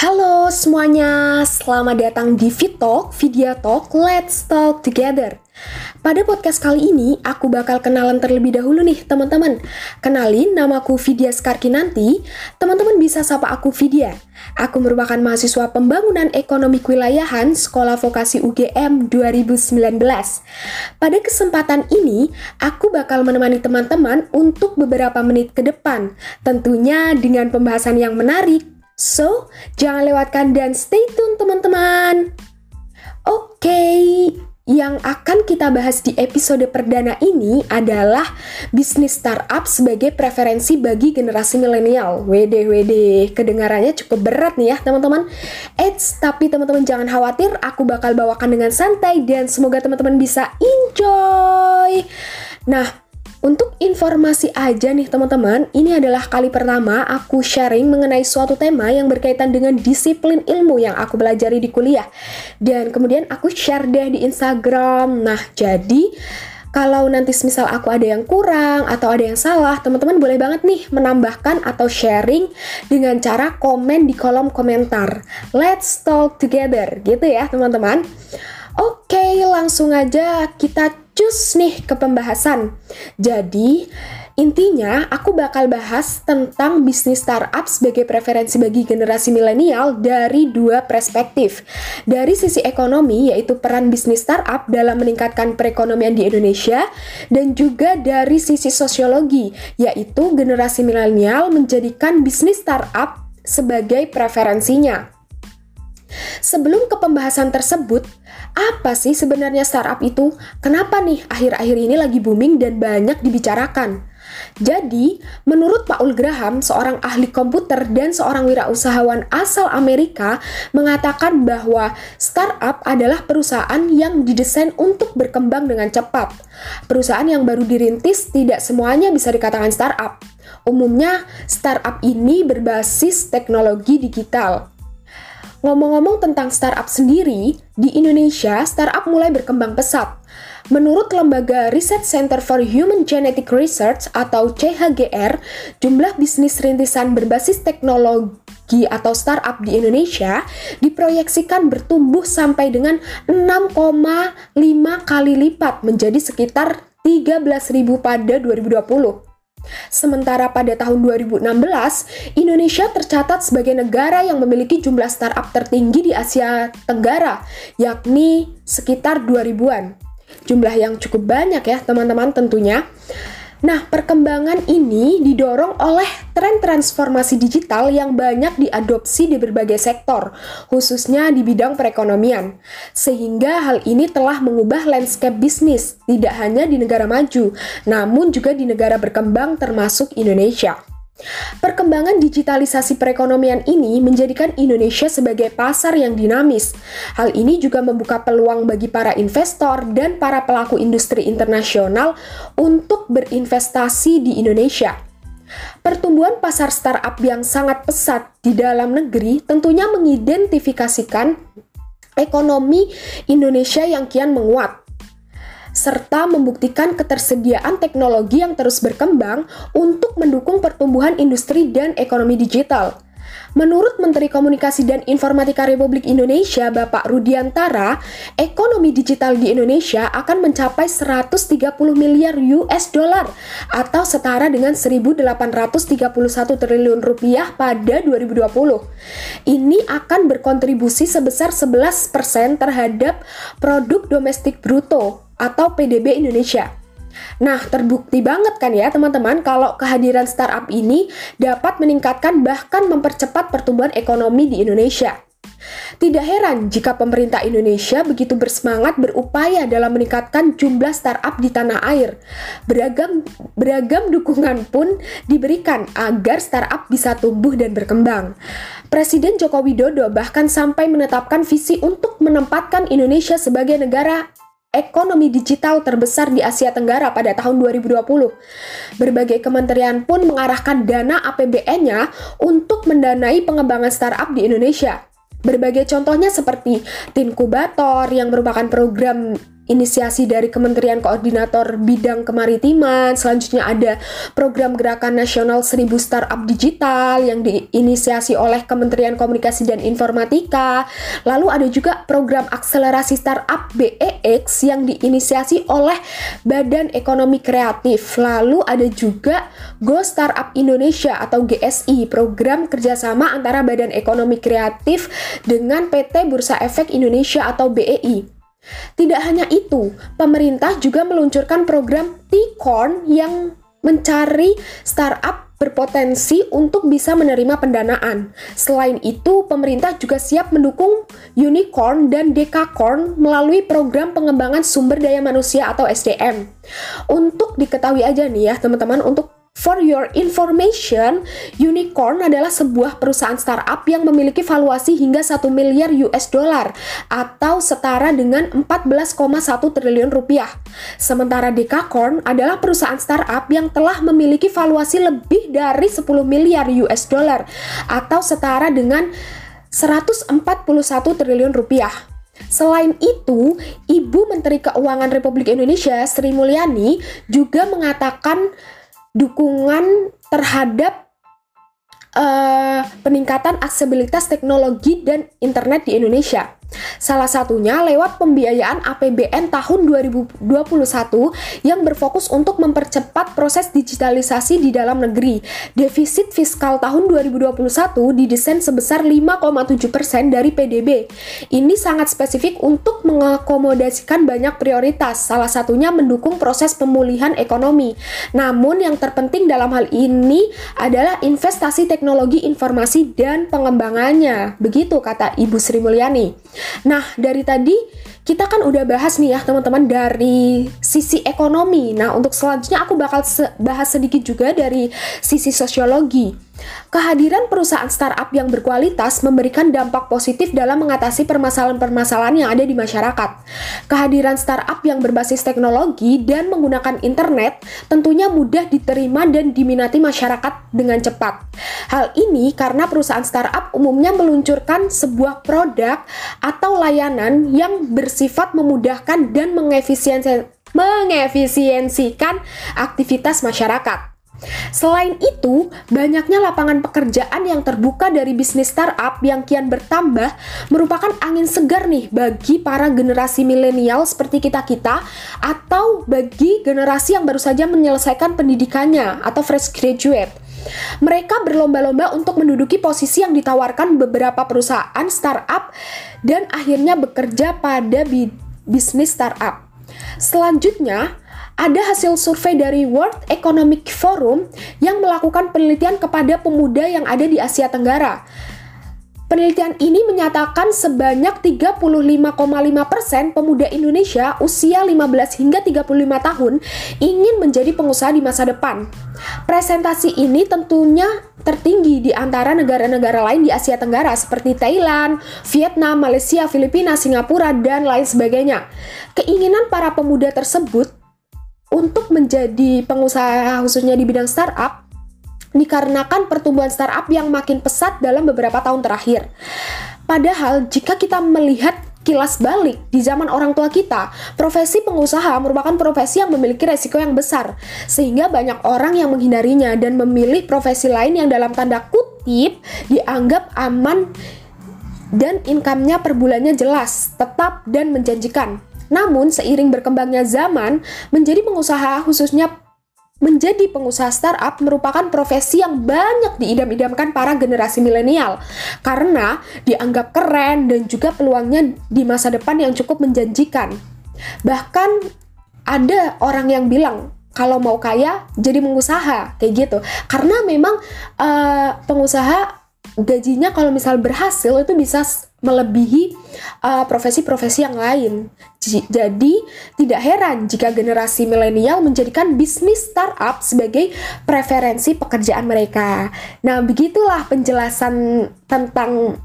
Halo semuanya, selamat datang di Vidya Talk, Let's Talk Together. Pada podcast kali ini, aku bakal kenalan terlebih dahulu nih teman-teman. Kenalin, namaku Vidya Sarkinanti, teman-teman bisa sapa aku Vidya. Aku merupakan mahasiswa pembangunan ekonomi wilayahan Sekolah Vokasi UGM 2019. Pada kesempatan ini, aku bakal menemani teman-teman untuk beberapa menit ke depan, tentunya dengan pembahasan yang menarik. So, jangan lewatkan dan stay tune teman-teman. Oke, yang akan kita bahas di episode perdana ini adalah bisnis startup sebagai preferensi bagi generasi milenial. Wede, kedengarannya cukup berat nih ya teman-teman. Eits, tapi teman-teman jangan khawatir, aku bakal bawakan dengan santai dan semoga teman-teman bisa enjoy. Nah, untuk informasi aja nih teman-teman, ini adalah kali pertama aku sharing mengenai suatu tema yang berkaitan dengan disiplin ilmu yang aku pelajari di kuliah. Dan kemudian aku share deh di Instagram. Nah, jadi kalau nanti misal aku ada yang kurang atau ada yang salah, teman-teman boleh banget nih menambahkan atau sharing dengan cara komen di kolom komentar. Let's talk together, gitu ya teman-teman. Oke, langsung aja kita cus nih ke pembahasan. Jadi intinya aku bakal bahas tentang bisnis startup sebagai preferensi bagi generasi milenial dari dua perspektif. Dari sisi ekonomi, yaitu peran bisnis startup dalam meningkatkan perekonomian di Indonesia, dan juga dari sisi sosiologi, yaitu generasi milenial menjadikan bisnis startup sebagai preferensinya. Sebelum ke pembahasan tersebut, apa sih sebenarnya startup itu? Kenapa nih akhir-akhir ini lagi booming dan banyak dibicarakan? Jadi, menurut Paul Graham, seorang ahli komputer dan seorang wirausahawan asal Amerika, mengatakan bahwa startup adalah perusahaan yang didesain untuk berkembang dengan cepat. Perusahaan yang baru dirintis tidak semuanya bisa dikatakan startup. Umumnya, startup ini berbasis teknologi digital. Ngomong-ngomong tentang startup sendiri, di Indonesia startup mulai berkembang pesat. Menurut lembaga Research Center for Human Genetic Research atau CHGR, jumlah bisnis rintisan berbasis teknologi atau startup di Indonesia diproyeksikan bertumbuh sampai dengan 6,5 kali lipat menjadi sekitar 13.000 pada 2020. Sementara pada tahun 2016, Indonesia tercatat sebagai negara yang memiliki jumlah startup tertinggi di Asia Tenggara, yakni sekitar 2000-an. Jumlah yang cukup banyak ya teman-teman tentunya. Nah, perkembangan ini didorong oleh tren transformasi digital yang banyak diadopsi di berbagai sektor, khususnya di bidang perekonomian. Sehingga hal ini telah mengubah landscape bisnis, tidak hanya di negara maju, namun juga di negara berkembang termasuk Indonesia. Perkembangan digitalisasi perekonomian ini menjadikan Indonesia sebagai pasar yang dinamis. Hal ini juga membuka peluang bagi para investor dan para pelaku industri internasional untuk berinvestasi di Indonesia. Pertumbuhan pasar startup yang sangat pesat di dalam negeri tentunya mengidentifikasikan ekonomi Indonesia yang kian menguat, serta membuktikan ketersediaan teknologi yang terus berkembang untuk mendukung pertumbuhan industri dan ekonomi digital. Menurut Menteri Komunikasi dan Informatika Republik Indonesia, Bapak Rudiantara, ekonomi digital di Indonesia akan mencapai 130 miliar US dollar atau setara dengan 1.831 triliun rupiah pada 2020. Ini akan berkontribusi sebesar 11% terhadap produk domestik bruto atau PDB Indonesia. Nah, terbukti banget kan ya teman-teman kalau kehadiran startup ini dapat meningkatkan bahkan mempercepat pertumbuhan ekonomi di Indonesia. Tidak heran jika pemerintah Indonesia begitu bersemangat berupaya dalam meningkatkan jumlah startup di tanah air. Beragam dukungan pun diberikan agar startup bisa tumbuh dan berkembang. Presiden Joko Widodo bahkan sampai menetapkan visi untuk menempatkan Indonesia sebagai negara ekonomi digital terbesar di Asia Tenggara pada tahun 2020. Berbagai kementerian pun mengarahkan dana APBN-nya untuk mendanai pengembangan startup di Indonesia. Berbagai contohnya seperti Tinkubator yang merupakan program inisiasi dari Kementerian Koordinator Bidang Kemaritiman, selanjutnya ada program gerakan nasional 1000 startup digital yang diinisiasi oleh Kementerian Komunikasi dan Informatika, lalu ada juga program akselerasi startup BEX yang diinisiasi oleh Badan Ekonomi Kreatif, lalu ada juga Go Startup Indonesia atau GSI, program kerjasama antara Badan Ekonomi Kreatif dengan PT Bursa Efek Indonesia atau BEI. Tidak hanya itu, pemerintah juga meluncurkan program T-Corn yang mencari startup berpotensi untuk bisa menerima pendanaan. Selain itu, pemerintah juga siap mendukung Unicorn dan Dekacorn melalui program pengembangan sumber daya manusia atau SDM. Untuk diketahui aja nih ya teman-teman, untuk for your information, Unicorn adalah sebuah perusahaan startup yang memiliki valuasi hingga 1 miliar US$ atau setara dengan 14,1 triliun rupiah. Sementara Dekacorn adalah perusahaan startup yang telah memiliki valuasi lebih dari 10 miliar US$ atau setara dengan 141 triliun rupiah. Selain itu, Ibu Menteri Keuangan Republik Indonesia Sri Mulyani juga mengatakan dukungan terhadap peningkatan aksesibilitas teknologi dan internet di Indonesia. Salah satunya lewat pembiayaan APBN tahun 2021 yang berfokus untuk mempercepat proses digitalisasi di dalam negeri. Defisit fiskal tahun 2021 didesain sebesar 5,7% dari PDB. Ini sangat spesifik untuk mengakomodasikan banyak prioritas, salah satunya mendukung proses pemulihan ekonomi. Namun yang terpenting dalam hal ini adalah investasi teknologi informasi dan pengembangannya. Begitu kata Ibu Sri Mulyani. Nah, dari tadi kita kan udah bahas nih ya teman-teman dari sisi ekonomi. Nah, untuk selanjutnya aku bakal bahas sedikit juga dari sisi sosiologi. Kehadiran perusahaan startup yang berkualitas memberikan dampak positif dalam mengatasi permasalahan-permasalahan yang ada di masyarakat. Kehadiran startup yang berbasis teknologi dan menggunakan internet tentunya mudah diterima dan diminati masyarakat dengan cepat. Hal ini karena perusahaan startup umumnya meluncurkan sebuah produk atau layanan yang bersifat memudahkan dan mengefisiensikan aktivitas masyarakat. Selain itu, banyaknya lapangan pekerjaan yang terbuka dari bisnis startup yang kian bertambah merupakan angin segar nih bagi para generasi milenial seperti kita-kita atau bagi generasi yang baru saja menyelesaikan pendidikannya atau fresh graduate. Mereka berlomba-lomba untuk menduduki posisi yang ditawarkan beberapa perusahaan startup dan akhirnya bekerja pada bisnis startup. Selanjutnya, ada hasil survei dari World Economic Forum yang melakukan penelitian kepada pemuda yang ada di Asia Tenggara. Penelitian ini menyatakan sebanyak 35,5% pemuda Indonesia usia 15 hingga 35 tahun ingin menjadi pengusaha di masa depan. Presentasi ini tentunya tertinggi di antara negara-negara lain di Asia Tenggara seperti Thailand, Vietnam, Malaysia, Filipina, Singapura, dan lain sebagainya. Keinginan para pemuda tersebut untuk menjadi pengusaha khususnya di bidang startup dikarenakan pertumbuhan startup yang makin pesat dalam beberapa tahun terakhir. Padahal jika kita melihat kilas balik di zaman orang tua kita, profesi pengusaha merupakan profesi yang memiliki resiko yang besar, sehingga banyak orang yang menghindarinya dan memilih profesi lain yang dalam tanda kutip dianggap aman dan income-nya per bulannya jelas, tetap, dan menjanjikan. Namun seiring berkembangnya zaman, menjadi pengusaha startup merupakan profesi yang banyak diidam-idamkan para generasi milenial karena dianggap keren dan juga peluangnya di masa depan yang cukup menjanjikan. Bahkan ada orang yang bilang kalau mau kaya jadi pengusaha kayak gitu, karena memang pengusaha gajinya kalau misal berhasil itu bisa melebihi profesi-profesi yang lain. Jadi tidak heran jika generasi milenial menjadikan bisnis startup sebagai preferensi pekerjaan mereka. Nah, begitulah penjelasan tentang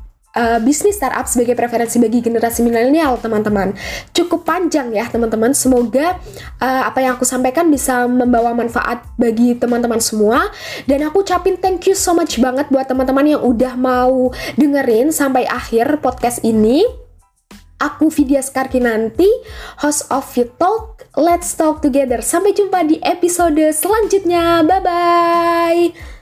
bisnis startup sebagai preferensi bagi generasi milenial, teman-teman. Cukup panjang ya, teman-teman. Semoga apa yang aku sampaikan bisa membawa manfaat bagi teman-teman semua. Dan aku ucapin thank you so much banget buat teman-teman yang udah mau dengerin sampai akhir podcast ini. Aku Vidya Sarkinanti, host of Vidya Talk. Let's talk together. Sampai jumpa di episode selanjutnya. Bye-bye.